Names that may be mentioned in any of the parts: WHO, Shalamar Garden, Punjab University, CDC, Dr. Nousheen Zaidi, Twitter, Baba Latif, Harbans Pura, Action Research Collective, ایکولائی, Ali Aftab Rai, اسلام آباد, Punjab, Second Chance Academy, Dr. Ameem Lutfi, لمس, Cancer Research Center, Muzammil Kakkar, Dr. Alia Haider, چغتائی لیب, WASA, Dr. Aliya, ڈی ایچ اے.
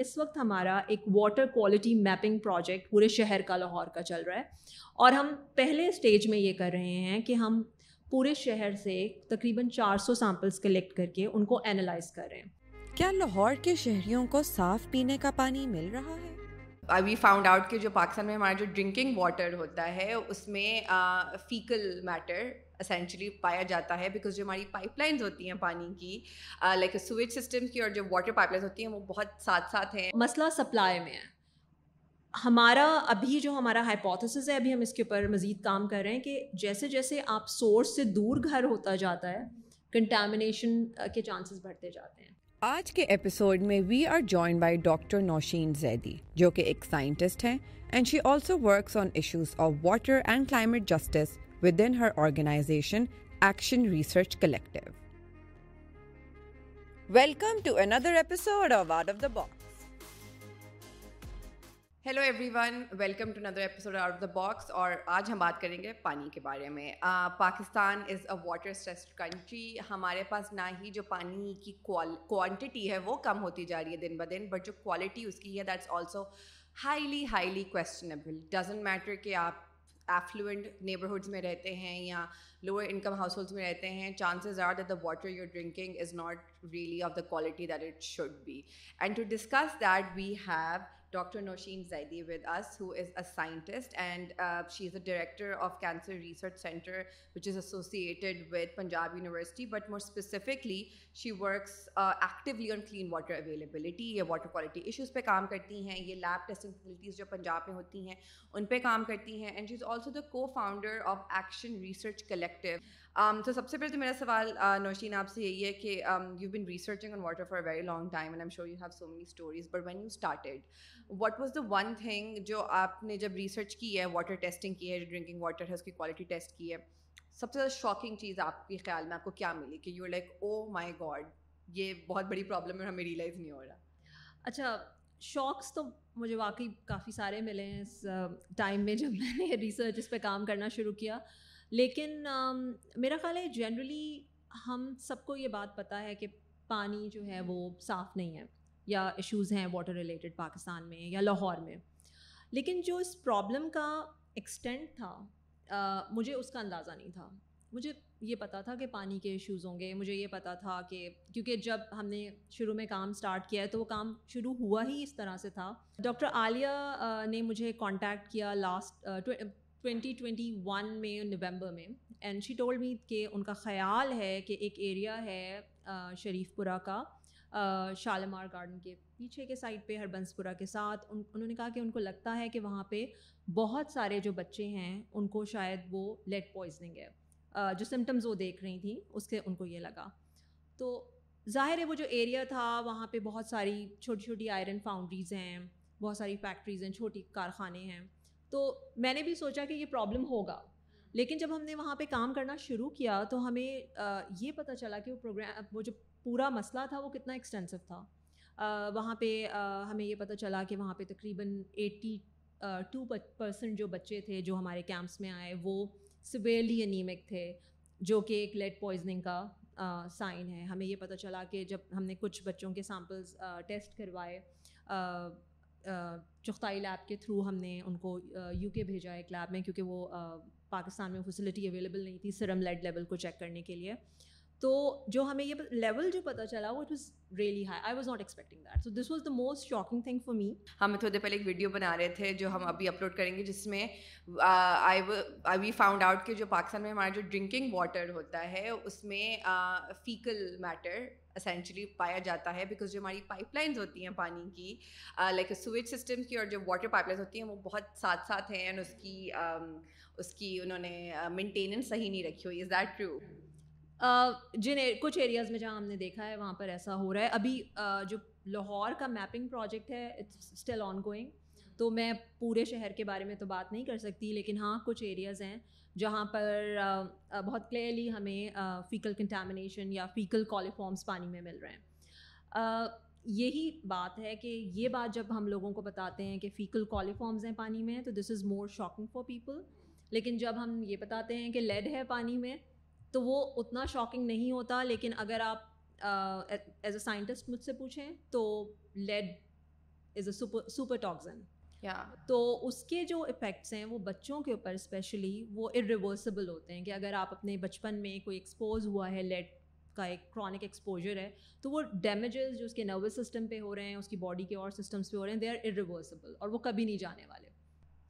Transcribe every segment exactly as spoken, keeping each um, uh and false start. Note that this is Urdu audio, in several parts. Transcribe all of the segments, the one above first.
اس وقت ہمارا ایک واٹر کوالٹی میپنگ پروجیکٹ پورے شہر کا، لاہور کا چل رہا ہے، اور ہم پہلے اسٹیج میں یہ کر رہے ہیں کہ ہم پورے شہر سے تقریباً چار سو سیمپلس کلیکٹ کر کے ان کو اینالائز کر رہے ہیں. کیا لاہور کے شہریوں کو صاف پینے کا پانی مل رہا ہے؟ وی فاؤنڈ آؤٹ کہ جو پاکستان میں ہمارا جو ڈرنکنگ واٹر ہوتا ہے اس میں فیکل میٹر اسینشلی پایا جاتا ہے، بیکاز جو ہماری پائپ لائنز ہوتی ہیں پانی کی، لائک سویج سسٹم کی، اور جو واٹر پائپ لائنز ہوتی ہیں وہ بہت ساتھ ساتھ ہیں. مسئلہ سپلائی میں ہے. ہمارا ابھی جو ہمارا ہائپوتھیسس ہے، ابھی ہم اس کے اوپر مزید کام کر رہے ہیں کہ جیسے جیسے آپ سورس سے دور گھر ہوتا جاتا ہے، کنٹامینیشن کے چانسز بڑھتے جاتے ہیں. آج کے ایپیسوڈ میں we are joined by doctor Nausheen Zaidi, جو کہ ایک سائنٹسٹ ہیں، and she also works on issues of water and climate justice with in her organization action research collective. Welcome to another episode of out of the box. Hello everyone, welcome to another episode out of the box. اور آج ہم بات کریں گے پانی کے بارے میں. Pakistan is a water stressed country. ہمارے پاس نہ ہی جو پانی کی کوانٹٹی ہے وہ کم ہوتی جا رہی ہے دن بہ دن، بٹ جو کوالٹی اس کی ہے that's also highly highly questionable. Doesn't matter کہ آپ ایفلوئنٹ نیبرہڈز میں رہتے ہیں یا لوور انکم ہاؤس ہولڈس میں رہتے ہیں، chances are that the water you are drinking is not really of the quality that it should be. And to discuss that we have Doctor Nousheen Zaidi with us, who is a scientist, and uh, she is the director of Cancer Research Center, which is associated with Punjab University, but more specifically, she works uh, actively on clean water availability, ye water quality issues pe kaam karti hain, ye lab testing facilities jo Punjab mein hoti hain, un pe kaam karti hain, and she is also the co-founder of Action Research Collective. Um, so sabse pehle to mera sawal uh, Nousheen aap se yahi hai ki um, you've been researching on water for a very long time, and I'm sure you have so many stories, but when you started, what was the one thing جو آپ نے جب ریسرچ کی ہے، واٹر ٹیسٹنگ کی ہے، ڈرنکنگ واٹر ہے اس کی کوالٹی ٹیسٹ کی ہے، سب سے زیادہ شاکنگ چیز آپ کے خیال میں آپ کو کیا ملی کہ you are like oh my God یہ بہت بڑی پرابلم ہے، ہمیں ریئلائز نہیں ہو رہا؟ اچھا، شاکس تو مجھے واقعی کافی سارے ملے ہیں اس ٹائم میں جب میں نے ریسرچ اس پہ کام کرنا شروع کیا، لیکن میرا خیال ہے جنرلی ہم سب کو یہ بات پتہ ہے کہ پانی جو ہے وہ صاف نہیں ہے، یا ایشوز ہیں واٹر ریلیٹڈ پاکستان میں یا لاہور میں، لیکن جو اس پرابلم کا ایکسٹینٹ تھا مجھے اس کا اندازہ نہیں تھا. مجھے یہ پتہ تھا کہ پانی کے ایشوز ہوں گے، مجھے یہ پتہ تھا کہ کیونکہ جب ہم نے شروع میں کام سٹارٹ کیا ہے تو وہ کام شروع ہوا ہی اس طرح سے تھا. ڈاکٹر عالیہ نے مجھے کانٹیکٹ کیا لاسٹ ٹوینٹی ٹوینٹی ون میں، نومبر میں، اینڈ شی ٹولڈ می کہ ان کا خیال ہے کہ ایک ایریا ہے شریف پورہ کا، شالمار گارڈن کے پیچھے کے سائڈ پہ ہربنس پورہ کے ساتھ، ان انہوں نے کہا کہ ان کو لگتا ہے کہ وہاں پہ بہت سارے جو بچے ہیں ان کو شاید وہ لیڈ پوائزننگ ہے، جو سمٹمز وہ دیکھ رہی تھیں اس سے ان کو یہ لگا. تو ظاہر ہے وہ جو ایریا تھا وہاں پہ بہت ساری چھوٹی چھوٹی آئرن فاؤنڈریز ہیں، بہت ساری فیکٹریز ہیں، چھوٹی کارخانے ہیں، تو میں نے بھی سوچا کہ یہ پرابلم ہوگا. لیکن جب ہم نے وہاں پہ کام کرنا شروع کیا تو ہمیں یہ پتہ چلا کہ وہ پروگرام وہ جو پورا مسئلہ تھا وہ کتنا ایکسٹینسو تھا. uh, وہاں پہ uh, ہمیں یہ پتہ چلا کہ وہاں پہ تقریباً ایٹی ٹو پرسینٹ جو بچے تھے جو ہمارے کیمپس میں آئے وہ سیویئرلی انیمک تھے، جو کہ ایک لیڈ پوائزننگ کا سائن uh, ہے. ہمیں یہ پتہ چلا کہ جب ہم نے کچھ بچوں کے سیمپلز ٹیسٹ uh, کروائے uh, uh, چغتائی لیب کے تھرو، ہم نے ان کو یو uh, کے بھیجا ایک لیب میں، کیونکہ وہ uh, پاکستان میں فیسلٹی اویلیبل نہیں تھی سرم لیڈ لیول کو چیک کرنے کے لیے. تو جو ہمیں یہ لیول جو پتہ چلا وہ it was really high, I was not expecting that, so this was the most shocking thing for me. ہم تھوڑے پہلے ایک ویڈیو بنا رہے تھے جو ہم ابھی اپلوڈ کریں گے، جس میں آئی وی فاؤنڈ آؤٹ کہ جو پاکستان میں ہمارا جو ڈرنکنگ واٹر ہوتا ہے اس میں فیکل میٹر اسینشلی پایا جاتا ہے، بیکاز جو ہماری پائپ لائنز ہوتی ہیں پانی کی، لائک سویج سسٹم کی، اور جو واٹر پائپ لائنز ہوتی ہیں وہ بہت ساتھ ساتھ ہیں، اینڈ اس کی اس کی انہوں نے مینٹیننس صحیح نہیں رکھی ہوئی. Is that true? جن کچھ ایریاز میں جہاں ہم نے دیکھا ہے وہاں پر ایسا ہو رہا ہے. ابھی جو لاہور کا میپنگ پروجیکٹ ہے اٹس اسٹل آن گوئنگ، تو میں پورے شہر کے بارے میں تو بات نہیں کر سکتی، لیکن ہاں کچھ ایریاز ہیں جہاں پر بہت کلیئرلی ہمیں فیکل کنٹامینیشن یا فیکل کولیفارمس پانی میں مل رہے ہیں. یہی بات ہے کہ یہ بات جب ہم لوگوں کو بتاتے ہیں کہ فیکل کولیفارمس ہیں پانی میں تو this is more shocking for people, لیکن جب ہم یہ بتاتے ہیں کہ لیڈ ہے پانی میں تو وہ اتنا شاکنگ نہیں ہوتا. لیکن اگر آپ ایز اے سائنٹسٹ مجھ سے پوچھیں تو lead is a super super toxin. تو اس کے جو افیکٹس ہیں وہ بچوں کے اوپر اسپیشلی وہ ارریورسیبل ہوتے ہیں کہ اگر آپ اپنے بچپن میں کوئی ایکسپوز ہوا ہے لیڈ کا ایک کرونک ایکسپوجر ہے تو وہ ڈیمیجز جو اس کے نروس سسٹم پہ ہو رہے ہیں اس کی باڈی کے اور سسٹمس پہ ہو رہے ہیں دے آر ارریورسیبل اور وہ کبھی نہیں جانے والے.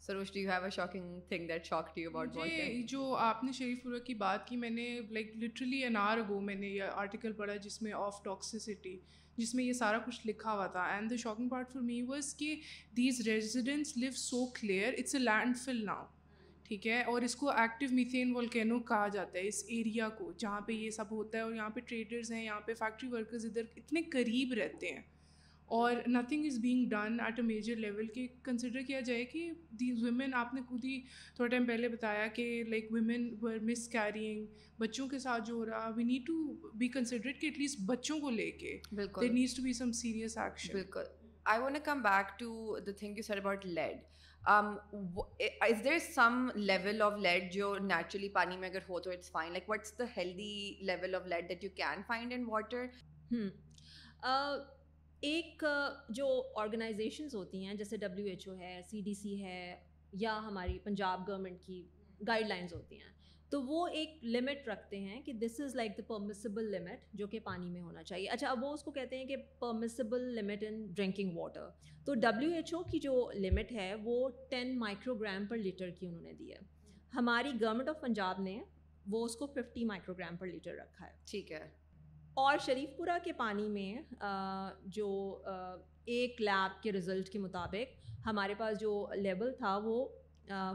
Sarosh, do you have a shocking thing that shocked you about what they جو آپ نے شریف پورہ کی بات کی, میں نے لائک لٹرلی این آور اگو میں نے یہ آرٹیکل پڑھا جس میں آف ٹاکسیسٹی جس میں یہ سارا کچھ لکھا ہوا تھا. And the shocking part for me was کہ these residents live so clear, it's a landfill now, ٹھیک ہے, اور اس کو ایکٹیو میتھین والکینو کہا جاتا ہے اس ایریا کو جہاں پہ یہ سب ہوتا ہے, اور یہاں پہ ٹریڈرز ہیں, یہاں پہ فیکٹری ورکرز ادھر اتنے قریب رہتے ہیں اور nothing is being done at a major level. کہ کنسیڈر کیا جائے کہ دیز ویمن, آپ نے خود ہی تھوڑا ٹائم پہلے بتایا کہ like women were miscarrying, بچوں کے ساتھ جو ہو رہا, we need to be considerate کہ ایٹ لیسٹ بچوں کو لے کے there needs to be some serious action. بالکل. I want to come back to the thing you said about lead. Um, is there some level of lead jo naturally pani mein agar ho to it's fine? Like what's the healthy level of lead that you can find in water? Hmm. Uh, ایک جو آرگنائزیشنز ہوتی ہیں جیسے ڈبلیو ایچ او ہے, سی ڈی سی ہے, یا ہماری پنجاب گورنمنٹ کی گائیڈ لائنز ہوتی ہیں, تو وہ ایک لمٹ رکھتے ہیں کہ this is like the permissible limit جو کہ پانی میں ہونا چاہیے. اچھا, اب وہ اس کو کہتے ہیں کہ permissible limit in drinking water. تو ڈبلیو ایچ او کی جو لمٹ ہے وہ ten microgram per litre کی انہوں نے دی ہے. ہماری گورنمنٹ آف پنجاب نے وہ اس کو fifty microgram per litre رکھا ہے, ٹھیک ہے. اور شریف پورہ کے پانی میں جو ایک لیب کے رزلٹ کے مطابق ہمارے پاس جو لیول تھا وہ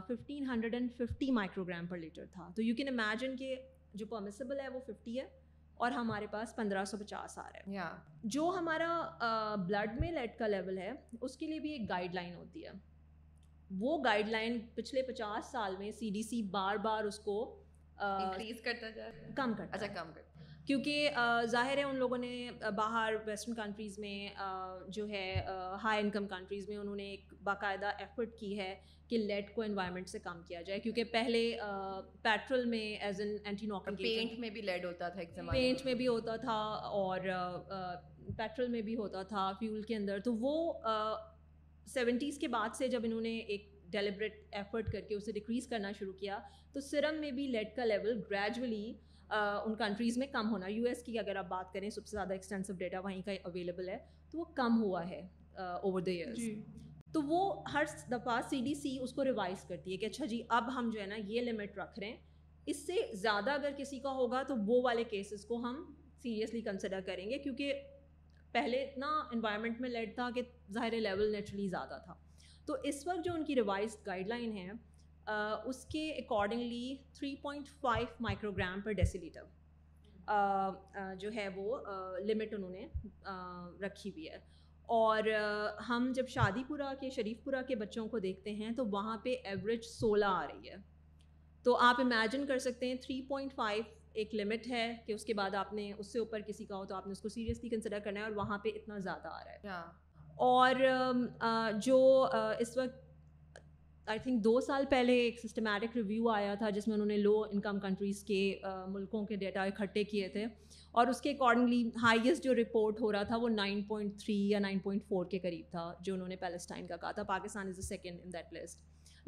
fifteen hundred and fifty microgram per litre تھا. تو یو کین امیجن کہ جو پرمیسیبل ہے وہ ففٹی ہے اور ہمارے پاس پندرہ سو پچاس آ رہا ہے. جو ہمارا بلڈ میں لیڈ کا لیول ہے اس کے لیے بھی ایک گائیڈ لائن ہوتی ہے. وہ گائیڈ لائن پچھلے پچاس سال میں سی ڈی سی بار بار اس کو انکریز کرتا جا رہا ہے, کم کرتا, اچھا کم کرتا, کیونکہ ظاہر ہے ان لوگوں نے باہر ویسٹرن کنٹریز میں جو ہے ہائی انکم کنٹریز میں انہوں نے ایک باقاعدہ ایفرٹ کی ہے کہ لیڈ کو انوائرمنٹ سے کم کیا جائے, کیونکہ پہلے پیٹرول میں as an anti knocking paint میں بھی لیڈ ہوتا تھا, پینٹ میں بھی ہوتا تھا اور پیٹرول میں بھی ہوتا تھا, فیول کے اندر. تو وہ سیونٹیز کے بعد سے جب انہوں نے ایک ڈیلیبریٹ ایفرٹ کر کے اسے ڈیکریز کرنا شروع کیا تو سرم میں بھی لیڈ کا لیول گریجولی ان کنٹریز میں کم ہونا. یو ایس کی اگر آپ بات کریں سب سے زیادہ ایکسٹینسو ڈیٹا وہیں کا اویلیبل ہے, تو وہ کم ہوا ہے اوور دا ایئرز. تو وہ ہر دفعہ سی ڈی سی اس کو ریوائز کرتی ہے کہ اچھا جی اب ہم جو ہے نا یہ لمٹ رکھ رہے ہیں, اس سے زیادہ اگر کسی کا ہوگا تو وہ والے کیسز کو ہم سیریسلی کنسیڈر کریں گے, کیونکہ پہلے اتنا انوائرمنٹ میں لیڈ تھا کہ ظاہر لیول نیچرلی زیادہ تھا. تو اس وقت جو ان کی ریوائزڈ گائیڈ لائن ہے Uh, اس کے accordingly three point five microgram per decilitre uh, uh, جو ہے وہ لمٹ uh, انہوں نے uh, رکھی ہوئی ہے. اور uh, ہم جب شادی پورہ کے شریف پورہ کے بچوں کو دیکھتے ہیں تو وہاں پہ ایوریج سولہ آ رہی ہے. تو آپ امیجن کر سکتے ہیں تھری پوائنٹ فائیو ایک لمٹ ہے کہ اس کے بعد آپ نے اس سے اوپر کسی کا ہو تو آپ نے اس کو سیریسلی کنسیڈر کرنا ہے, اور وہاں پہ اتنا زیادہ آ رہا ہے. yeah. اور uh, جو uh, اس وقت آئی تھنک دو سال پہلے ایک سسٹمیٹک ریویو آیا تھا جس میں انہوں نے لو انکم کنٹریز کے ملکوں کے ڈیٹا اکٹھے کیے تھے, اور اس کے اکارڈنگلی ہائیسٹ جو رپورٹ ہو رہا تھا وہ نائن پوائنٹ تھری یا نائن پوائنٹ فور کے قریب تھا جو انہوں نے پیلسٹائن کا کہا تھا. Pakistan is a second in that list.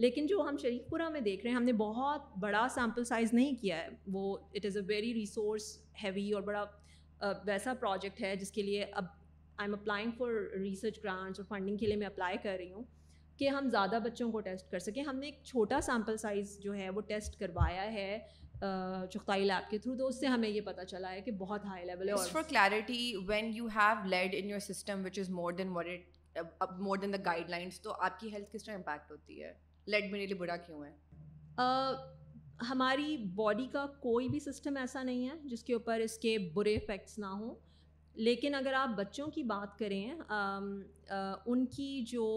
لیکن جو ہم شریف پورہ میں دیکھ رہے ہیں, ہم نے بہت بڑا سیمپل سائز نہیں کیا ہے, وہ it is a very resource heavy اور بڑا ویسا پروجیکٹ ہے جس کے لیے اب I am applying for research grants اور فنڈنگ کے لیے میں اپلائی کر رہی ہوں کہ ہم زیادہ بچوں کو ٹیسٹ کر سکیں. ہم نے ایک چھوٹا سیمپل سائز جو ہے وہ ٹیسٹ کروایا ہے چغتائی لیب کے تھرو, تو اس سے ہمیں یہ پتہ چلا ہے کہ بہت ہائی لیول ہے. For clarity, when you have lead in your system which is more than what it more than the guidelines, تو آپ کی ہیلتھ کس طرح امپیکٹ ہوتی ہے؟ لیڈ میرے لیے برا کیوں ہے؟ ہماری باڈی کا کوئی بھی سسٹم ایسا نہیں ہے جس کے اوپر اس کے برے افیکٹس نہ ہوں, لیکن اگر آپ بچوں کی بات کریں ان کی جو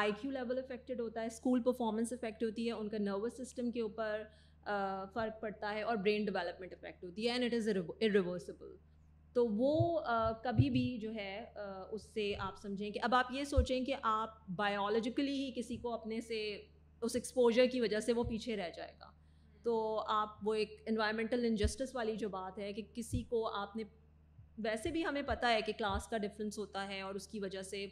آئی کیو لیول افیکٹڈ ہوتا ہے, اسکول پرفارمنس افیکٹ ہوتی ہے, ان کا نروس سسٹم کے اوپر فرق پڑتا ہے, اور برین ڈیولپمنٹ افیکٹ ہوتی ہے, اینڈ اٹ از ارریورسیبل. تو وہ کبھی بھی جو ہے اس سے آپ سمجھیں کہ اب آپ یہ سوچیں کہ آپ بایولوجیکلی ہی کسی کو اپنے سے اس ایکسپوجر کی وجہ سے وہ پیچھے رہ جائے گا, تو آپ وہ ایک انوائرمنٹل انجسٹس والی جو بات ہے کہ کسی کو آپ نے ویسے بھی ہمیں پتہ ہے کہ کلاس کا ڈفرینس ہوتا ہے اور اس کی وجہ سے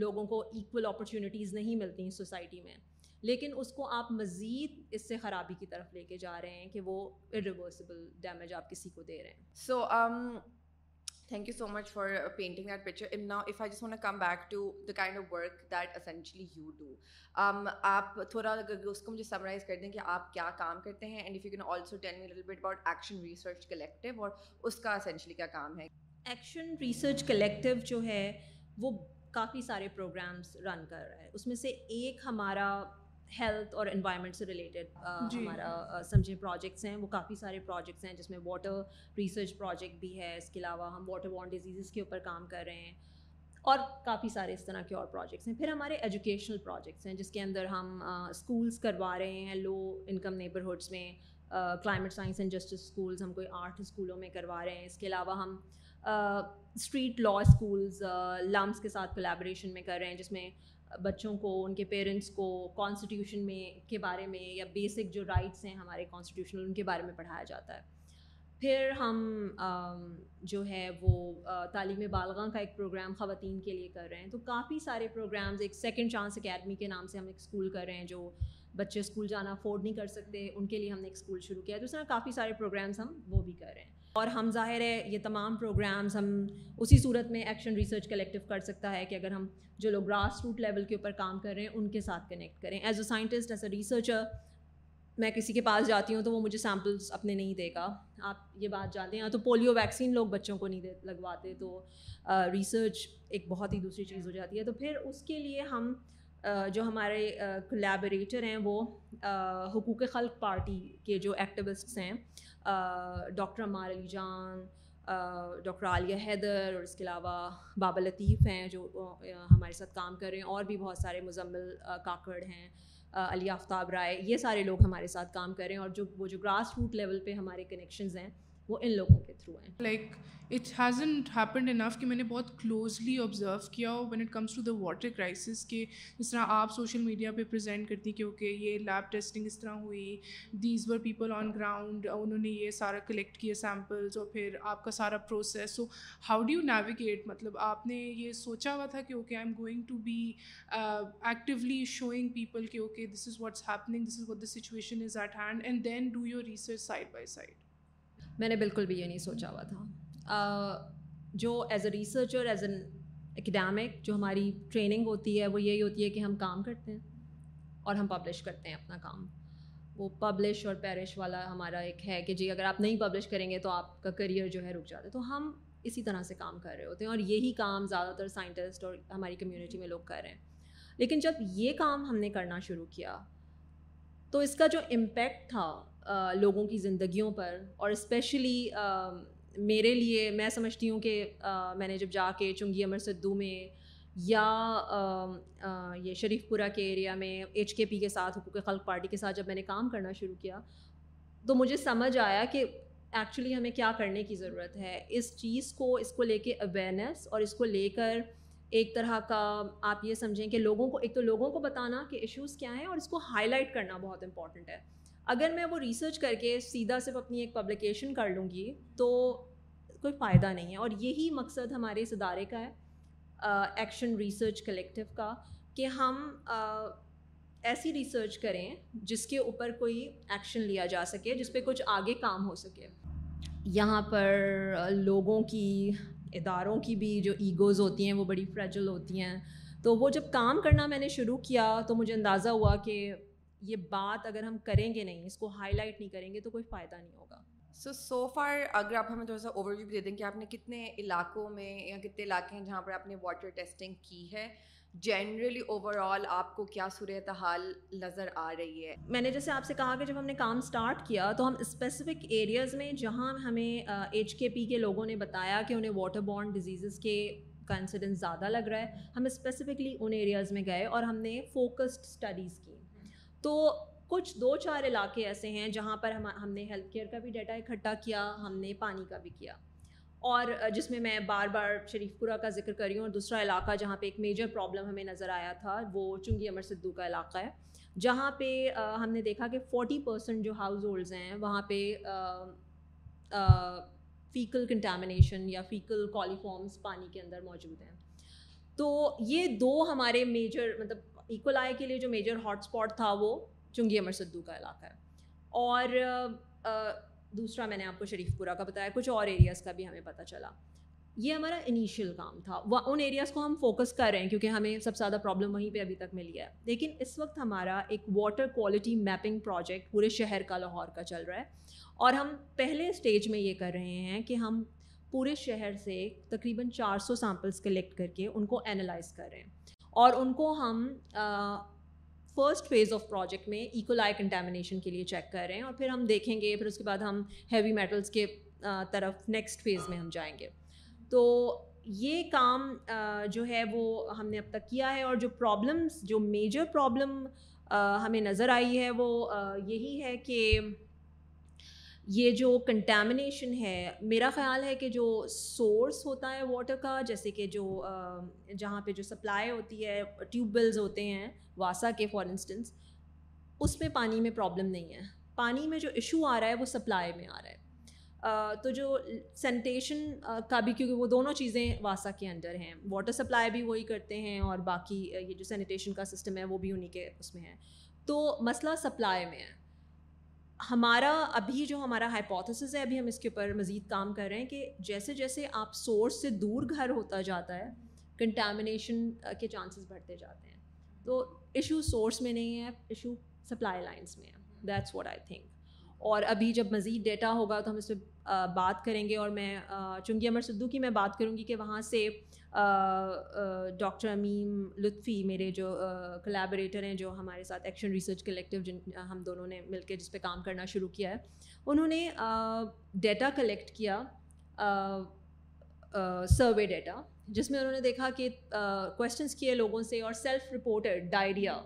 لوگوں کو ایکول اپرچونیٹیز نہیں ملتی ہیں سوسائٹی میں, لیکن اس کو آپ مزید اس سے خرابی کی طرف لے کے جا رہے ہیں کہ وہ irreversible ڈیمیج آپ کسی کو دے رہے ہیں. So thank you so much for painting that picture. And now if I just want to come back to the kind of work that essentially you do, um aap thoda usko mujhe summarize kar dein ki aap kya kaam karte hain, and if you can also tell me a little bit about Action Research Collective aur uska essentially kya kaam hai. Action Research Collective jo hai wo kafi sare programs run kar raha hai, usme se ek hamara health اور انوائرمنٹ سے ریلیٹڈ ہمارا سمجھیں پروجیکٹس ہیں. وہ کافی سارے پروجیکٹس ہیں جس میں واٹر ریسرچ پروجیکٹ بھی ہے, اس کے علاوہ ہم واٹر بورن ڈیزیزز کے اوپر کام کر رہے ہیں اور کافی سارے اس طرح کے اور پروجیکٹس ہیں. پھر ہمارے ایجوکیشنل پروجیکٹس ہیں جس کے اندر ہم اسکولس کروا رہے ہیں لو انکم نیبرہڈس میں, climate science and justice schools ہم کوئی آٹھ اسکولوں میں کروا رہے ہیں. اس کے علاوہ ہم اسٹریٹ لا اسکولز لمس کے ساتھ کولیبریشن میں کر رہے ہیں جس میں بچوں کو, ان کے پیرنٹس کو کانسٹیٹیوشن میں کے بارے میں یا بیسک جو رائٹس ہیں ہمارے کانسٹیٹیوشنل ان کے بارے میں پڑھایا جاتا ہے. پھر ہم جو ہے وہ تعلیم بالغاں کا ایک پروگرام خواتین کے لیے کر رہے ہیں. تو کافی سارے پروگرامز, ایک سیکنڈ چانس اکیڈمی کے نام سے ہم ایک اسکول کر رہے ہیں, جو بچے اسکول جانا افورڈ نہیں کر سکتے ان کے لیے ہم نے ایک اسکول شروع کیا ہے. تو اس طرح کافی سارے پروگرامز ہم وہ بھی کر رہے ہیں. اور ہم ظاہر ہے یہ تمام پروگرامز ہم اسی صورت میں ایکشن ریسرچ کلیکٹیو کر سکتا ہے کہ اگر ہم جو لوگ گراس روٹ لیول کے اوپر کام کر رہے ہیں ان کے ساتھ کنیکٹ کریں. As a scientist, as a researcher میں کسی کے پاس جاتی ہوں تو وہ مجھے سیمپلس اپنے نہیں دے گا. آپ یہ بات جانتے ہیں, تو پولیو ویکسین لوگ بچوں کو نہیں لگواتے, تو ریسرچ ایک بہت ہی دوسری چیز ہو جاتی ہے. تو پھر اس کے لیے ہم جو ہمارے کولیبریٹر ہیں وہ حقوق خلق پارٹی کے جو ایکٹیوسٹس ہیں, ڈاکٹر عمار علی جان, ڈاکٹر عالیہ حیدر, اور اس کے علاوہ بابا لطیف ہیں جو ہمارے ساتھ کام کر رہے ہیں, اور بھی بہت سارے مزمل کاکڑ ہیں, علی آفتاب رائے, یہ سارے لوگ ہمارے ساتھ کام کر رہے ہیں. اور جو وہ جو گراس روٹ لیول پہ ہمارے کنیکشنز ہیں وہ ان لوگوں کے تھرو ہیں. Like it hasn't happened enough کہ میں نے بہت کلوزلی آبزرو کیا when it comes to the water crisis, کہ جس طرح آپ سوشل میڈیا پہ پریزنٹ کرتی کہ اوکے یہ لیب ٹیسٹنگ اس طرح ہوئی, these were people on ground, انہوں نے یہ سارا کلیکٹ کیا سیمپلز, اور پھر آپ کا سارا process. So how do you navigate, مطلب آپ نے یہ سوچا ہوا تھا کہ okay I am going to be actually showing people کہ okay this is what's happening, this is what the situation is at hand, and then do your research side by side. میں نے بالکل بھی یہ نہیں سوچا ہوا تھا. جو as a researcher, as an academic, جو ہماری ٹریننگ ہوتی ہے وہ یہی ہوتی ہے کہ ہم کام کرتے ہیں اور ہم پبلش کرتے ہیں اپنا کام. وہ پبلش اور پیرش والا ہمارا ایک ہے کہ جی اگر آپ نہیں پبلش کریں گے تو آپ کا کریئر جو ہے رک جاتا ہے. تو ہم اسی طرح سے کام کر رہے ہوتے ہیں اور یہی کام زیادہ تر سائنٹسٹ اور ہماری کمیونٹی میں لوگ کر رہے ہیں. لیکن جب یہ کام ہم نے کرنا شروع کیا تو اس کا جو امپیکٹ تھا Uh, لوگوں کی زندگیوں پر, اور اسپیشلی uh, میرے لیے, میں سمجھتی ہوں کہ uh, میں نے جب جا کے چنگی امر سدھو میں یا uh, uh, یہ شریف پورہ کے ایریا میں ایچ کے پی کے ساتھ, حقوق خلق پارٹی کے ساتھ جب میں نے کام کرنا شروع کیا تو مجھے سمجھ آیا کہ ایکچولی ہمیں کیا کرنے کی ضرورت ہے. اس چیز کو, اس کو لے کے اویئرنیس اور اس کو لے کر ایک طرح کا آپ یہ سمجھیں کہ لوگوں کو, ایک تو لوگوں کو بتانا کہ ایشوز کیا ہیں اور اس کو ہائی لائٹ کرنا بہت امپورٹنٹ ہے. اگر میں وہ ریسرچ کر کے سیدھا صرف اپنی ایک پبلیکیشن کر لوں گی تو کوئی فائدہ نہیں ہے. اور یہی مقصد ہمارے اس ادارے کا ہے, ایکشن ریسرچ کلیکٹیو کا, کہ ہم uh, ایسی ریسرچ کریں جس کے اوپر کوئی ایکشن لیا جا سکے, جس پہ کچھ آگے کام ہو سکے. یہاں پر لوگوں کی, اداروں کی بھی جو ایگوز ہوتی ہیں وہ بڑی فریجل ہوتی ہیں. تو وہ جب کام کرنا میں نے شروع کیا تو مجھے اندازہ ہوا کہ یہ بات اگر ہم کریں گے نہیں, اس کو ہائی لائٹ نہیں کریں گے تو کوئی فائدہ نہیں ہوگا. سو سو فار اگر آپ ہمیں تھوڑا سا اوور ویو دے دیں کہ آپ نے کتنے علاقوں میں یا کتنے علاقے ہیں جہاں پر آپ نے واٹر ٹیسٹنگ کی ہے, جنرلی اوور آل آپ کو کیا صورتحال نظر آ رہی ہے؟ میں نے جیسے آپ سے کہا کہ جب ہم نے کام سٹارٹ کیا تو ہم اسپیسیفک ایریاز میں, جہاں ہمیں ایچ کے پی کے لوگوں نے بتایا کہ انہیں واٹر بورن ڈیزیزز کے کا انسیڈنس زیادہ لگ رہا ہے, ہم اسپیسیفکلی ان ایریاز میں گئے اور ہم نے فوکسڈ اسٹڈیز کی. تو کچھ دو چار علاقے ایسے ہیں جہاں پر ہم ہم نے ہیلتھ کیئر کا بھی ڈیٹا اکٹھا کیا, ہم نے پانی کا بھی کیا, اور جس میں میں بار بار شریف پورہ کا ذکر کر رہی ہوں. اور دوسرا علاقہ جہاں پہ ایک میجر پرابلم ہمیں نظر آیا تھا وہ چنگی امر سدھو کا علاقہ ہے, جہاں پہ ہم نے دیکھا کہ فورٹی پرسینٹ جو ہاؤس ہولڈز ہیں وہاں پہ فیکل کنٹامنیشن یا فیکل کولیفارمز پانی کے اندر موجود ہیں. تو یہ دو ہمارے میجر مطلب ایکولائی کے لیے جو میجر ہاٹ اسپاٹ تھا وہ چنگی امر سدھو کا علاقہ ہے, اور دوسرا میں نے آپ کو شریف پورہ کا بتایا, کچھ اور ایریاز کا بھی ہمیں پتہ چلا. یہ ہمارا انیشیل کام تھا, ان ایریاز کو ہم فوکس کر رہے ہیں کیونکہ ہمیں سب سے زیادہ پرابلم وہیں پہ ابھی تک ملی ہے. لیکن اس وقت ہمارا ایک واٹر کوالٹی میپنگ پروجیکٹ پورے شہر کا, لاہور کا چل رہا ہے, اور ہم پہلے اسٹیج میں یہ کر رہے ہیں کہ ہم پورے شہر سے تقریباً چار سو سیمپلس کلیکٹ کر کے ان کو اینالائز کر رہے ہیں, اور ان کو ہم فرسٹ فیز آف پروجیکٹ میں ایکولائی کنٹامنیشن کے لیے چیک کر رہے ہیں, اور پھر ہم دیکھیں گے, پھر اس کے بعد ہم ہیوی میٹلس کے طرف نیکسٹ فیز میں ہم جائیں گے. تو یہ کام جو ہے وہ ہم نے اب تک کیا ہے, اور جو پرابلمس, جو میجر پرابلم ہمیں نظر آئی ہے وہ یہی ہے کہ یہ جو کنٹامنیشن ہے, میرا خیال ہے کہ جو سورس ہوتا ہے واٹر کا, جیسے کہ جو جہاں پہ جو سپلائی ہوتی ہے, ٹیوب ویلز ہوتے ہیں واسا کے فار انسٹنس, اس میں پانی میں پرابلم نہیں ہے. پانی میں جو ایشو آ رہا ہے وہ سپلائی میں آ رہا ہے. Uh, تو جو سینیٹیشن uh, کا بھی, کیونکہ وہ دونوں چیزیں واسا کے اندر ہیں, واٹر سپلائی بھی وہی کرتے ہیں اور باقی uh, یہ جو سینیٹیشن کا سسٹم ہے وہ بھی انہی کے اس میں ہے. تو مسئلہ سپلائی میں ہے. ہمارا ابھی جو ہمارا ہائپوتھیسس ہے, ابھی ہم اس کے اوپر مزید کام کر رہے ہیں کہ جیسے جیسے آپ سورس سے دور گھر ہوتا جاتا ہے, کنٹامنیشن uh, کے چانسز بڑھتے جاتے ہیں. تو ایشو سورس میں نہیں ہے, ایشو سپلائی لائنس میں ہے. That's what I think. اور ابھی جب مزید ڈیٹا ہوگا تو ہم اس پہ بات کریں گے, اور میں چنگی امر سدھو کی میں بات کروں گی کہ وہاں سے ڈاکٹر امیم لطفی, میرے جو کولیبریٹر ہیں, جو ہمارے ساتھ ایکشن ریسرچ کلیکٹیو, جن ہم دونوں نے مل کے جس پہ کام کرنا شروع کیا ہے, انہوں نے ڈیٹا کلیکٹ کیا, سروے ڈیٹا, جس میں انہوں نے دیکھا کہ کویشچنس کیے لوگوں سے, اور سیلف رپورٹڈ ڈائریا.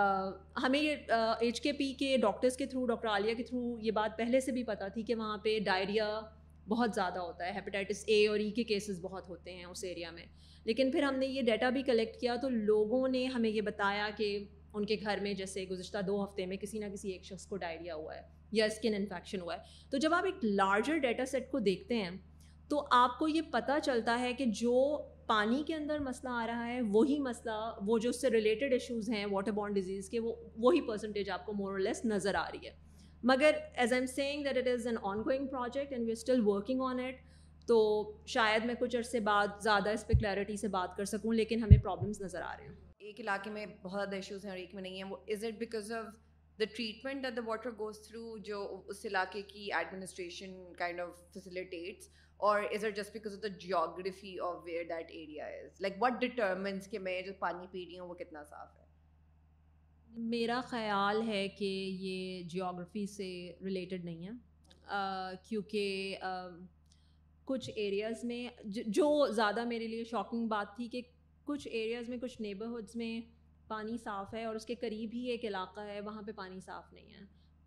Uh, ہمیں یہ ایچ کے پی کے ڈاکٹرس کے تھرو, ڈاکٹر عالیہ کے تھرو یہ بات پہلے سے بھی پتہ تھی کہ وہاں پہ ڈائریا بہت زیادہ ہوتا ہے, ہیپاٹائٹس اے اور ای کے کیسز بہت ہوتے ہیں اس ایریا میں. لیکن پھر ہم نے یہ ڈیٹا بھی کلیکٹ کیا تو لوگوں نے ہمیں یہ بتایا کہ ان کے گھر میں جیسے گزشتہ دو ہفتے میں کسی نہ کسی ایک شخص کو ڈائریا ہوا ہے یا اسکن انفیکشن ہوا ہے. تو جب آپ ایک لارجر ڈیٹا سیٹ کو دیکھتے ہیں تو آپ کو یہ پتہ چلتا ہے کہ جو پانی کے اندر مسئلہ آ رہا ہے وہی مسئلہ, وہ جو اس سے ریلیٹڈ ایشوز ہیں واٹر بورن ڈیزیز کے, وہ وہی پرسنٹیج آپ کو مور اور لیس نظر آ رہی ہے. مگر as I am seeing that it is an ongoing project and we are still working on it, تو شاید میں کچھ عرصے بعد زیادہ اس پہ کلیئرٹی سے بات کر سکوں, لیکن ہمیں پرابلمس نظر آ رہے ہیں. ایک علاقے میں بہت زیادہ ایشوز ہیں اور ایک میں نہیں ہیں. وہ is it because of the treatment that the water goes through, جو اس علاقے کی administration kind of facilitates, or is it just because of the geography of where that area is, like what determines کہ میں جو پانی پی رہی ہوں وہ کتنا صاف ہے؟ میرا خیال ہے کہ یہ جیوگرافی سے ریلیٹڈ نہیں ہے, کیونکہ کچھ ایریاز میں, جو زیادہ میرے لیے شاکنگ بات تھی کہ کچھ ایریاز میں, کچھ نیبرہڈز میں پانی صاف ہے اور اس کے قریب ہی ایک علاقہ ہے وہاں پہ پانی صاف نہیں ہے.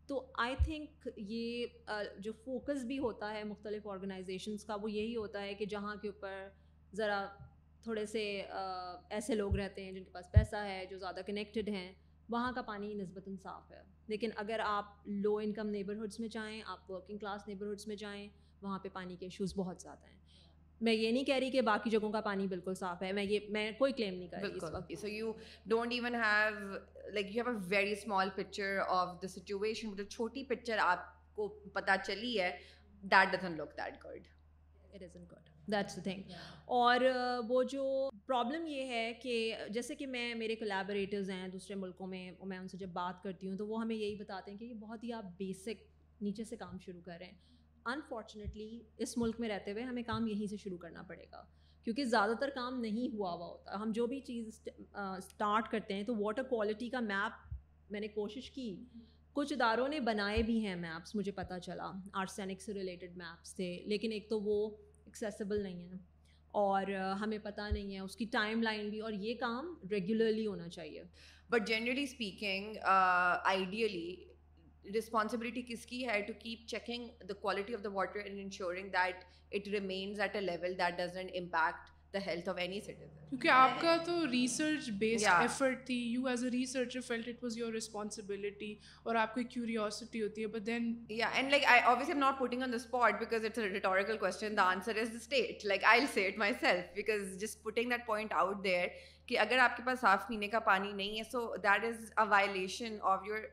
تو آئی تھنک یہ uh, جو فوکس بھی ہوتا ہے مختلف آرگنائزیشنس کا وہ یہی ہوتا ہے کہ جہاں کے اوپر ذرا تھوڑے سے uh, ایسے لوگ رہتے ہیں جن کے پاس پیسہ ہے, جو زیادہ کنیکٹڈ ہیں, وہاں کا پانی نسبتاً صاف ہے. لیکن اگر آپ لو انکم نیبرہڈس میں جائیں, آپ ورکنگ کلاس نیبرہڈس میں جائیں, وہاں پہ پانی کے ایشوز بہت زیادہ ہیں. میں یہ نہیں کہہ رہی کہ باقی جگہوں کا پانی بالکل صاف ہے, میں یہ میں کوئی کلیم نہیں کر رہی اس وقت. So you don't even have like you have a very small picture of the situation, جو چھوٹی پکچر آپ کو پتہ چلی ہے, that doesn't look that good. It doesn't good, that's the thing. اور وہ جو پرابلم یہ ہے کہ جیسے کہ میں, میرے کولیبریٹرز ہیں دوسرے ملکوں میں, میں ان سے جب بات کرتی ہوں تو وہ ہمیں یہی بتاتے ہیں کہ یہ بہت ہی آپ بیسک نیچے سے کام شروع کر رہے ہیں. انفارچونیٹلی اس ملک میں رہتے ہوئے ہمیں کام یہیں سے شروع کرنا پڑے گا, کیونکہ زیادہ تر کام نہیں ہوا ہوا ہوتا. ہم جو بھی چیز اسٹارٹ کرتے ہیں تو واٹر کوالٹی کا میپ, میں نے کوشش کی, کچھ اداروں نے بنائے بھی ہیں میپس, مجھے پتہ چلا آرسینک سے ریلیٹڈ میپس تھے, لیکن ایک تو وہ ایکسیسیبل نہیں ہے اور ہمیں پتہ نہیں ہے اس کی ٹائم لائن بھی, اور یہ کام ریگولرلی ہونا چاہیے. But generally speaking, ideally responsibility kiski hai to keep checking the quality of the water and ensuring that it remains at a level that doesn't impact the health of any citizen. کیونکہ آپ کا تو ریسرچ بیسڈ ایفرٹ تھی, you as a researcher felt it was your responsibility, اور آپ کی کیوریوسٹی ہوتی ہے, بٹ دین یا and like I obviously I'm not putting on the spot because it's a rhetorical question, the answer is the state, like I'll say it myself because just putting that point out there کہ اگر آپ کے پاس صاف پینے کا پانی نہیں ہے, so that is a violation of your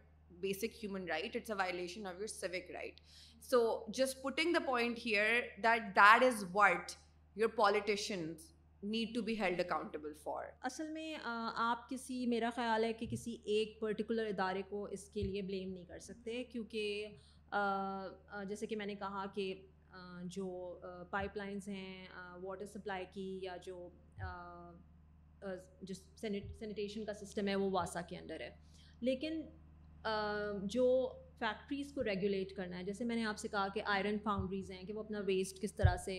basic human right, it's a violation of your civic right. So just putting the point here that that is what your politicians need to be held accountable for. اصل میں آپ کسی, میرا خیال ہے کہ کسی ایک پرٹیکولر ادارے کو اس کے لیے بلیم نہیں کر سکتے, کیونکہ جیسے کہ میں نے کہا کہ جو پائپ لائنز ہیں واٹر سپلائی کی یا جو جو سینیٹیشن کا سسٹم ہے وہ واسا کے انڈر ہے, لیکن جو فیکٹریز کو ریگولیٹ کرنا ہے, جیسے میں نے آپ سے کہا کہ آئرن فاؤنڈریز ہیں کہ وہ اپنا ویسٹ کس طرح سے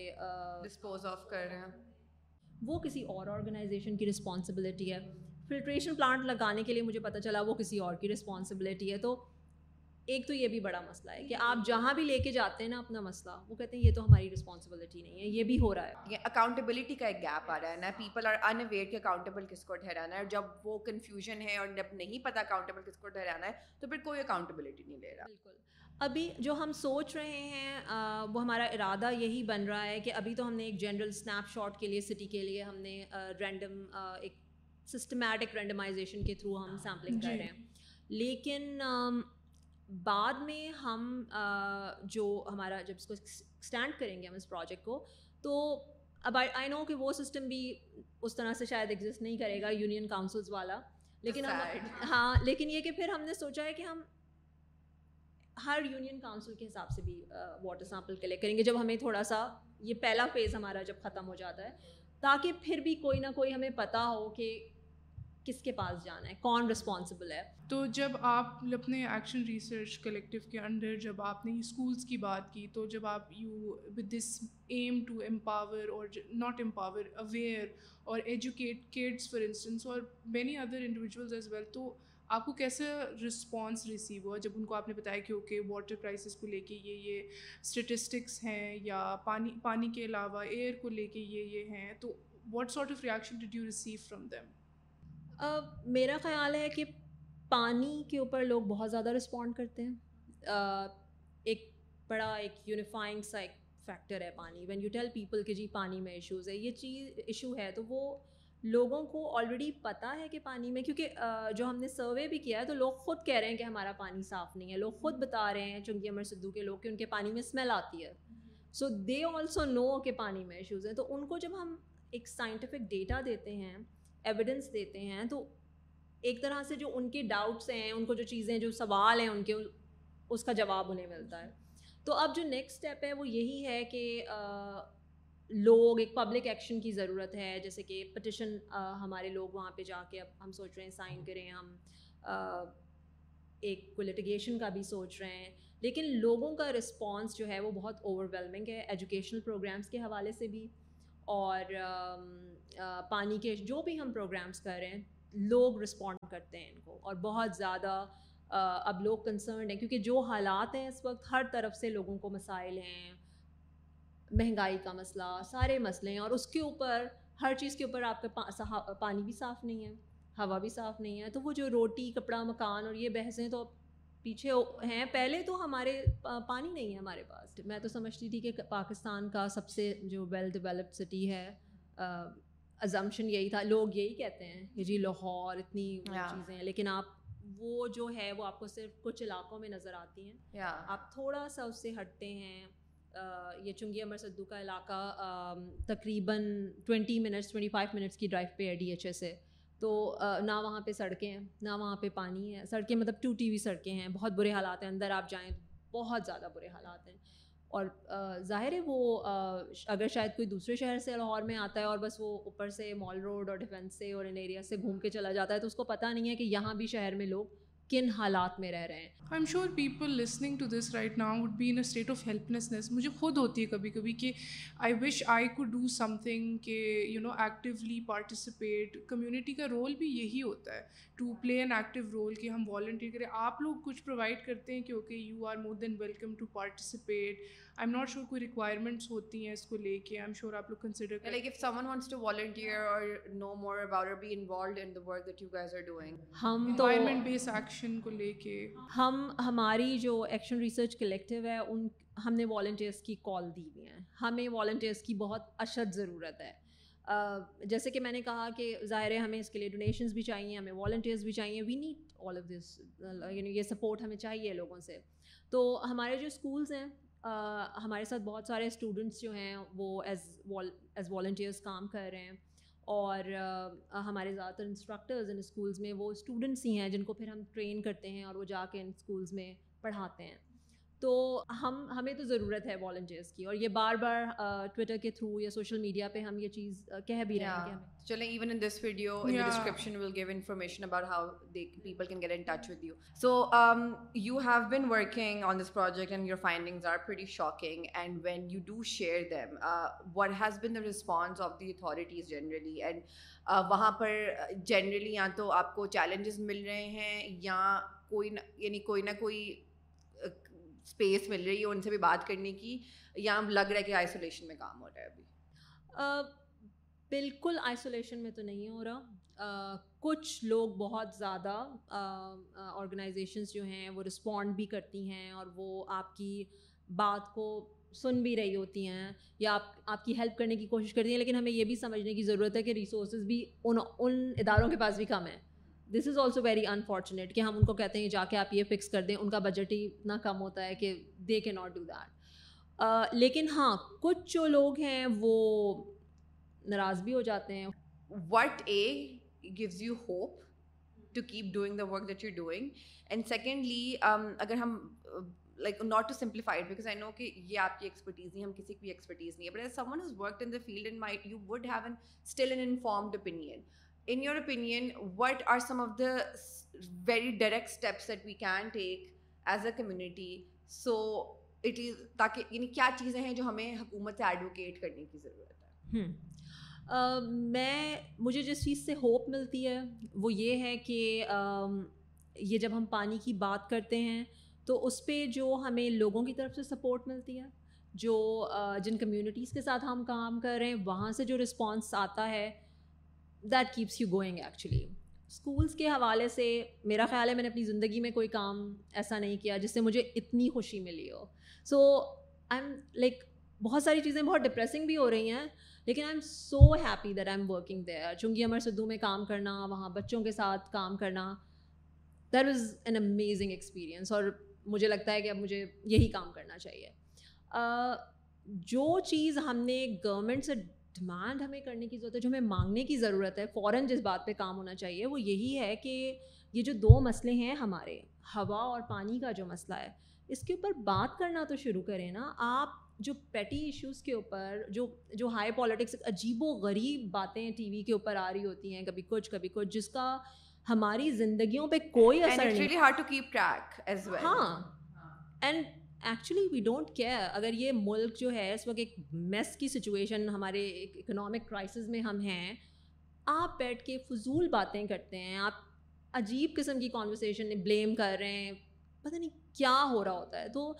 ڈسپوز آف کر رہے ہیں, وہ کسی اور آرگنائزیشن کی رسپانسبلٹی ہے. فلٹریشن پلانٹ لگانے کے لیے مجھے پتہ چلا وہ کسی اور کی رسپانسبلٹی ہے. تو ایک تو یہ بھی بڑا مسئلہ ہے کہ آپ جہاں بھی لے کے جاتے ہیں نا اپنا مسئلہ, وہ کہتے ہیں یہ تو ہماری رسپانسبلٹی نہیں ہے, یہ بھی ہو رہا ہے. اکاؤنٹیبلٹی کا ایک گیپ آ رہا ہے نا, پیپل آر ان اویئر کہ اکاؤنٹیبل کس کو ٹھہرانا ہے, اور جب وہ کنفیوژن ہے اور جب نہیں پتہ اکاؤنٹیبل کس کو ٹھہرانا ہے تو پھر کوئی اکاؤنٹیبلٹی نہیں لے رہا. بالکل, ابھی جو ہم سوچ رہے ہیں وہ ہمارا ارادہ یہی بن رہا ہے کہ ابھی تو ہم نے ایک جنرل اسنیپ شاٹ کے لیے سٹی کے لیے ہم نے رینڈم ایک سسٹمیٹک رینڈمائزیشن کے تھرو ہم سیمپلنگ کر رہے ہیں, لیکن بعد میں ہم جو ہمارا جب اس کو ایکسٹینڈ کریں گے ہم اس پروجیکٹ کو, تو اب آئی نو کہ وہ سسٹم بھی اس طرح سے شاید ایگزسٹ نہیں کرے گا یونین کاؤنسلز والا, لیکن ہاں لیکن یہ کہ پھر ہم نے سوچا ہے کہ ہم ہر یونین کاؤنسل کے حساب سے بھی واٹر سیمپل کلیکٹ کریں گے جب ہمیں تھوڑا سا یہ پہلا فیز ہمارا جب ختم ہو جاتا ہے, تاکہ پھر بھی کوئی نہ کوئی ہمیں پتہ ہو کہ کس کے پاس جانا ہے, کون رسپانسبل ہے. تو جب آپ اپنے ایکشن ریسرچ کلیکٹیو کے انڈر جب آپ نے اسکولس کی بات کی, تو جب آپ you with this aim to empower اور ناٹ امپاور, اویئر اور ایجوکیٹ کڈس فار انسٹنس اور many other individuals as well, تو آپ کو کیسا رسپانس ریسیو ہوا جب ان کو آپ نے بتایا کہ اوکے واٹر کرائسس کو لے کے یہ یہ اسٹیٹسٹکس ہیں, یا پانی پانی کے علاوہ ایئر کو لے کے یہ یہ ہیں, تو what sort of reaction did you receive from them? میرا خیال ہے کہ پانی کے اوپر لوگ بہت زیادہ رسپونڈ کرتے ہیں. ایک بڑا ایک یونیفائنگ سا ایک فیکٹر ہے پانی. وین یو ٹیل پیپل کہ جی پانی میں ایشوز ہے, یہ چیز ایشو ہے, تو وہ لوگوں کو آلریڈی پتہ ہے کہ پانی میں, کیونکہ جو ہم نے سروے بھی کیا ہے تو لوگ خود کہہ رہے ہیں کہ ہمارا پانی صاف نہیں ہے. لوگ خود بتا رہے ہیں, چنگی امر سدھو کے لوگ, کہ ان کے پانی میں اسمیل آتی ہے. سو دے آلسو نو کہ پانی میں ایشوز ہیں. تو ان کو جب ہم ایک سائنٹیفک ڈیٹا دیتے ہیں, ایویڈنس دیتے ہیں, تو ایک طرح سے جو ان کے ڈاؤٹس ہیں, ان کو جو چیزیں, جو سوال ہیں ان کے, اس کا جواب انہیں ملتا ہے. تو اب جو نیکسٹ اسٹیپ ہے وہ یہی ہے کہ لوگ, ایک پبلک ایکشن کی ضرورت ہے, جیسے کہ پٹیشن ہمارے لوگ وہاں پہ جا کے, اب ہم سوچ رہے ہیں سائن کریں, ہم ایک کو لٹیگیشن کا بھی سوچ رہے ہیں. لیکن لوگوں کا رسپانس جو ہے وہ بہت اوور ویلمنگ ہے, ایجوکیشنل پروگرامس کے حوالے سے بھی, اور پانی کے جو بھی ہم پروگرامس کر رہے ہیں, لوگ رسپونڈ کرتے ہیں ان کو, اور بہت زیادہ اب لوگ کنسرنڈ ہیں, کیونکہ جو حالات ہیں اس وقت ہر طرف سے لوگوں کو مسائل ہیں, مہنگائی کا مسئلہ, سارے مسئلے ہیں, اور اس کے اوپر ہر چیز کے اوپر آپ کا پانی بھی صاف نہیں ہے, ہوا بھی صاف نہیں ہے. تو وہ جو روٹی, کپڑا, مکان اور یہ بحثیں تو پیچھے ہیں. پہلے تو ہمارے پانی نہیں ہے ہمارے پاس. میں تو سمجھتی تھی کہ پاکستان کا سب سے جو ویل ڈیولپڈ سٹی ہے, ازمپشن یہی تھا, لوگ یہی کہتے ہیں کہ جی لاہور اتنی چیزیں ہیں, لیکن آپ وہ جو ہے وہ آپ کو صرف کچھ علاقوں میں نظر آتی ہیں. آپ تھوڑا سا اس سے ہٹتے ہیں. یہ چنگی امر سدھو کا علاقہ تقریباً twenty minutes twenty five minutes کی ڈرائیو پہ ہے ڈی ایچ اے سے. تو نہ وہاں پہ سڑکیں ہیں, نہ وہاں پہ پانی ہے. سڑکیں مطلب ٹوٹی ہوئی سڑکیں ہیں, بہت برے حالات ہیں. اندر آپ جائیں بہت زیادہ برے حالات ہیں. اور ظاہر ہے وہ اگر شاید کوئی دوسرے شہر سے لاہور میں آتا ہے اور بس وہ اوپر سے مال روڈ اور ڈیفینس سے اور ان ایریا سے گھوم کے چلا جاتا ہے, تو اس کو پتہ نہیں ہے کہ یہاں بھی شہر میں لوگ کن حالات میں رہ رہے ہیں. I am sure people listening to this right now would be in a state of helplessness. مجھے خود ہوتی ہے کبھی کبھی کہ I wish I could do something, کہ you know actually participate. Community کا رول بھی یہی ہوتا ہے, to play an active role, کہ ہم والنٹیئر کریں. آپ لوگ کچھ پرووائڈ کرتے ہیں کہ okay you are more than welcome to participate, I'm not sure کوئی requirements ہوتی ہیں اس کو لے کے. I'm sure آپ لوگ consider کریں. Like if someone wants to volunteer or know more about or be involved in the work that you guys are doing. ہم تو environment based action کو لے کے ہم ہماری جو Action Research Collective ہے ان ہم نے volunteers کی call دی ہوئی ہیں. ہمیں volunteers کی بہت اشد ضرورت ہے. Uh, جیسے کہ میں نے کہا کہ ظاہر ہے ہمیں اس کے لیے ڈونیشنز بھی چاہیے, ہمیں والنٹیئرز بھی چاہیے, we need all of this, you know یہ سپورٹ ہمیں چاہیے لوگوں سے. تو ہمارے جو اسکولز ہیں uh, ہمارے ساتھ بہت سارے اسٹوڈنٹس جو ہیں وہ ایز ایز والنٹیئرز کام کر رہے ہیں, اور uh, ہمارے زیادہ تر انسٹرکٹرز ان اسکولز میں وہ اسٹوڈنٹس ہی ہیں جن کو پھر ہم ٹرین کرتے ہیں اور وہ جا کے ان اسکولز میں پڑھاتے ہیں. تو ہم ہمیں تو ضرورت ہے والنٹیئرس کی, اور یہ بار بار ٹویٹر کے تھرو یا سوشل میڈیا پہ ہم یہ چیز کہہ بھی رہے ہیں. چلیں even in this video in the description we'll give information about how they people can get in touch with you. So you have been working on this project and your findings are pretty shocking, and when you do share them what has been the response of the authorities generally, and وہاں پر جنرلی یا تو آپ کو چیلنجز مل رہے ہیں یا کوئی یعنی کوئی نہ کوئی اسپیس مل رہی ہے ان سے بھی بات کرنے کی, یا لگ رہا ہے کہ آئسولیشن میں کام ہو رہا ہے ابھی؟ uh, بالکل آئسولیشن میں تو نہیں ہو رہا. uh, کچھ لوگ بہت زیادہ آرگنائزیشنس uh, uh, جو ہیں وہ رسپونڈ بھی کرتی ہیں اور وہ آپ کی بات کو سن بھی رہی ہوتی ہیں یا آپ آپ کی ہیلپ کرنے کی کوشش کرتی ہیں, لیکن ہمیں یہ بھی سمجھنے کی ضرورت ہے کہ ریسورسز بھی ان ان اداروں کے پاس بھی کم ہیں. This is also very unfortunate کہ ہم ان کو کہتے ہیں جا کے آپ یہ فکس کر دیں, ان کا بجٹ ہی اتنا کم ہوتا ہے کہ دے کی ناٹ ڈو دیٹ. لیکن ہاں کچھ جو لوگ ہیں وہ ناراض بھی ہو جاتے ہیں. What a gives you hope to keep doing the work that you doing, and secondly اگر ہم like not to simplify it because I know کہ یہ آپ کی ایکسپرٹیز نہیں, ہم کسی کی بھی ایکسپرٹیز نہیں ہے, but as someone who's worked in the field and might you would have an still an informed opinion. In your opinion, what are some of the very direct steps that we can take as a community? So it is تاکہ یعنی کیا چیزیں ہیں جو ہمیں حکومت سے ایڈوکیٹ کرنے کی ضرورت ہے؟ میں مجھے جس چیز سے ہوپ ملتی ہے وہ یہ ہے کہ یہ جب ہم پانی کی بات کرتے ہیں تو اس پہ جو ہمیں لوگوں کی طرف سے سپورٹ ملتی ہے, جو جن کمیونٹیز کے ساتھ ہم کام کر رہے ہیں وہاں سے جو رسپانس آتا ہے, that keeps you going. Actually schools کے حوالے سے میرا خیال ہے میں نے اپنی زندگی میں کوئی کام ایسا نہیں کیا جس سے مجھے اتنی خوشی ملی ہو. سو آئی ایم لائک بہت ساری چیزیں بہت ڈپریسنگ بھی ہو رہی ہیں, لیکن I am so happy that I am working there. چنگی امر سدھو میں کام کرنا, وہاں بچوں کے ساتھ کام کرنا, that was an amazing experience, اور مجھے لگتا ہے کہ اب مجھے یہی کام کرنا چاہیے. uh, جو چیز ہم نے گورنمنٹ سے ڈیمانڈ ہمیں کرنے کی ضرورت ہے, جو ہمیں مانگنے کی ضرورت ہے فوراً جس بات پہ کام ہونا چاہیے وہ یہی ہے کہ یہ جو دو مسئلے ہیں ہمارے ہوا اور پانی کا جو مسئلہ ہے اس کے اوپر بات کرنا تو شروع کریں نا. آپ جو پیٹی ایشوز کے اوپر جو جو ہائی پالیٹکس عجیب و غریب باتیں ٹی وی کے اوپر آ رہی ہوتی ہیں, کبھی کچھ کبھی کچھ, جس کا ہماری زندگیوں پہ کوئی اثر نہیں. And it's really hard to keep track as well. ہاں, and actually we don't care. اگر یہ ملک جو ہے اس وقت ایک میس کی سچویشن, ہمارے ایک اکنامک کرائسس میں ہم ہیں, آپ بیٹھ کے فضول باتیں کرتے ہیں, آپ عجیب قسم کی کانورسیشن بلیم کر رہے ہیں, پتہ نہیں کیا ہو رہا ہوتا ہے. تو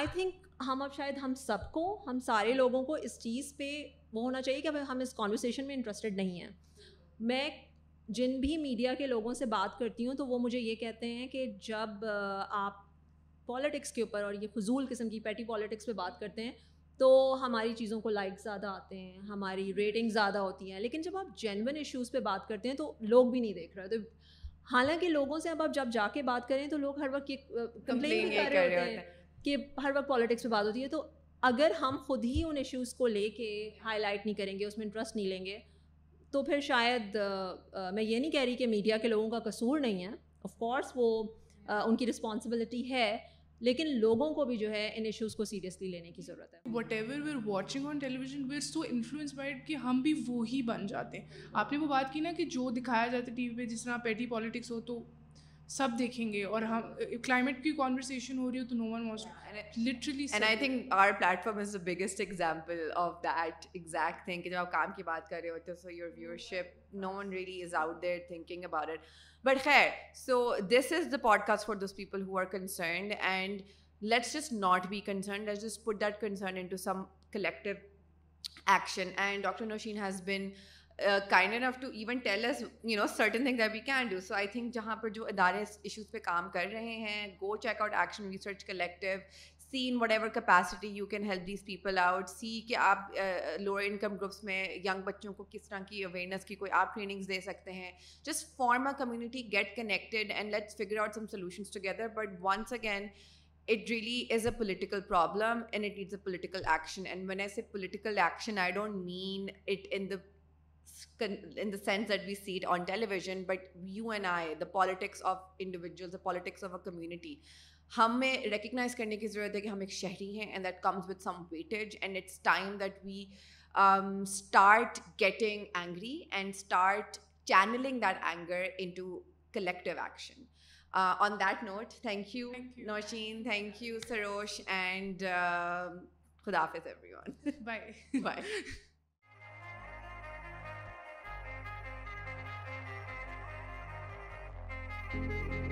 آئی تھنک ہم اب شاید ہم سب کو ہم سارے لوگوں کو اس چیز پہ وہ ہونا چاہیے کہ ہم اس کانورسیشن میں انٹرسٹڈ نہیں ہیں. میں جن بھی میڈیا کے لوگوں سے بات کرتی ہوں تو وہ مجھے یہ کہتے ہیں کہ جب آپ پالیٹکس کے اوپر اور یہ فضول قسم کی پیٹی پالیٹکس پہ بات کرتے ہیں تو ہماری چیزوں کو لائک زیادہ آتے ہیں, ہماری ریٹنگ زیادہ ہوتی ہیں, لیکن جب آپ جینون ایشوز پہ بات کرتے ہیں تو لوگ بھی نہیں دیکھ رہے. تو حالانکہ لوگوں سے اب آپ جب جا کے بات کریں تو لوگ ہر وقت یہ کمپلین بھی کر رہے ہوتے ہیں کہ ہر وقت پالیٹکس پہ بات ہوتی ہے. تو اگر ہم خود ہی ان ایشوز کو لے کے ہائی لائٹ نہیں کریں گے, اس میں انٹرسٹ نہیں لیں گے, تو پھر شاید میں یہ نہیں کہہ رہی کہ میڈیا کے لوگوں کا قصور نہیں ہے, آف کورس وہ ان کی رسپانسبلٹی ہے, لیکن لوگوں کو بھی جو ہے ان ایشوز کو سیریسلی لینے کی ضرورت ہے. Whatever we are watching on television we are so influence by it کہ ہم بھی وہی بن جاتے ہیں. آپ نے وہ بات کی نا کہ جو دکھایا جاتا ہے ٹی وی پہ, جس طرح پیٹی پالیٹکس ہو تو سب دیکھیں گے, اور ہم کلائمیٹ کی کانورسیشن ہو رہی ہو تو no one was literally. And I think our platform is the biggest example of that exact thing کہ جب آپ کام کی بات کر رہے ہو تو so your viewership no one really is out there thinking about it. But خیر, so this is the podcast for those people who are concerned, and let's just not be concerned. Let's just put that concern into some collective action. And Doctor Nousheen has been uh, kind enough to even tell us, you know, certain things that we can do. So I think jahan par jo idare issues pe kaam kar rahe hain, go check out Action Research Collective. See in whatever capacity you can help these people out. See کہ آپ lower income groups میں young بچوں کو کس طرح کی awareness کی کوئی آپ trainings دے سکتے ہیں. Just form a community, get connected, and let's figure out some solutions together. But once again, it really is a political problem and it needs a political action. And when I say political action, I don't mean it in the in the sense that we see it on television, but you and I, the politics of individuals, the politics of a community. ہمیں ریکگنائز کرنے کی ضرورت ہے کہ ہم ایک شہری ہیں, and that comes with some weightage, and it's time that we start getting angry and start channelling that anger into collective action. On that note, thank you Nausheen, thank you Sarosh, and خدا حافظ ایوری ون. Bye bye.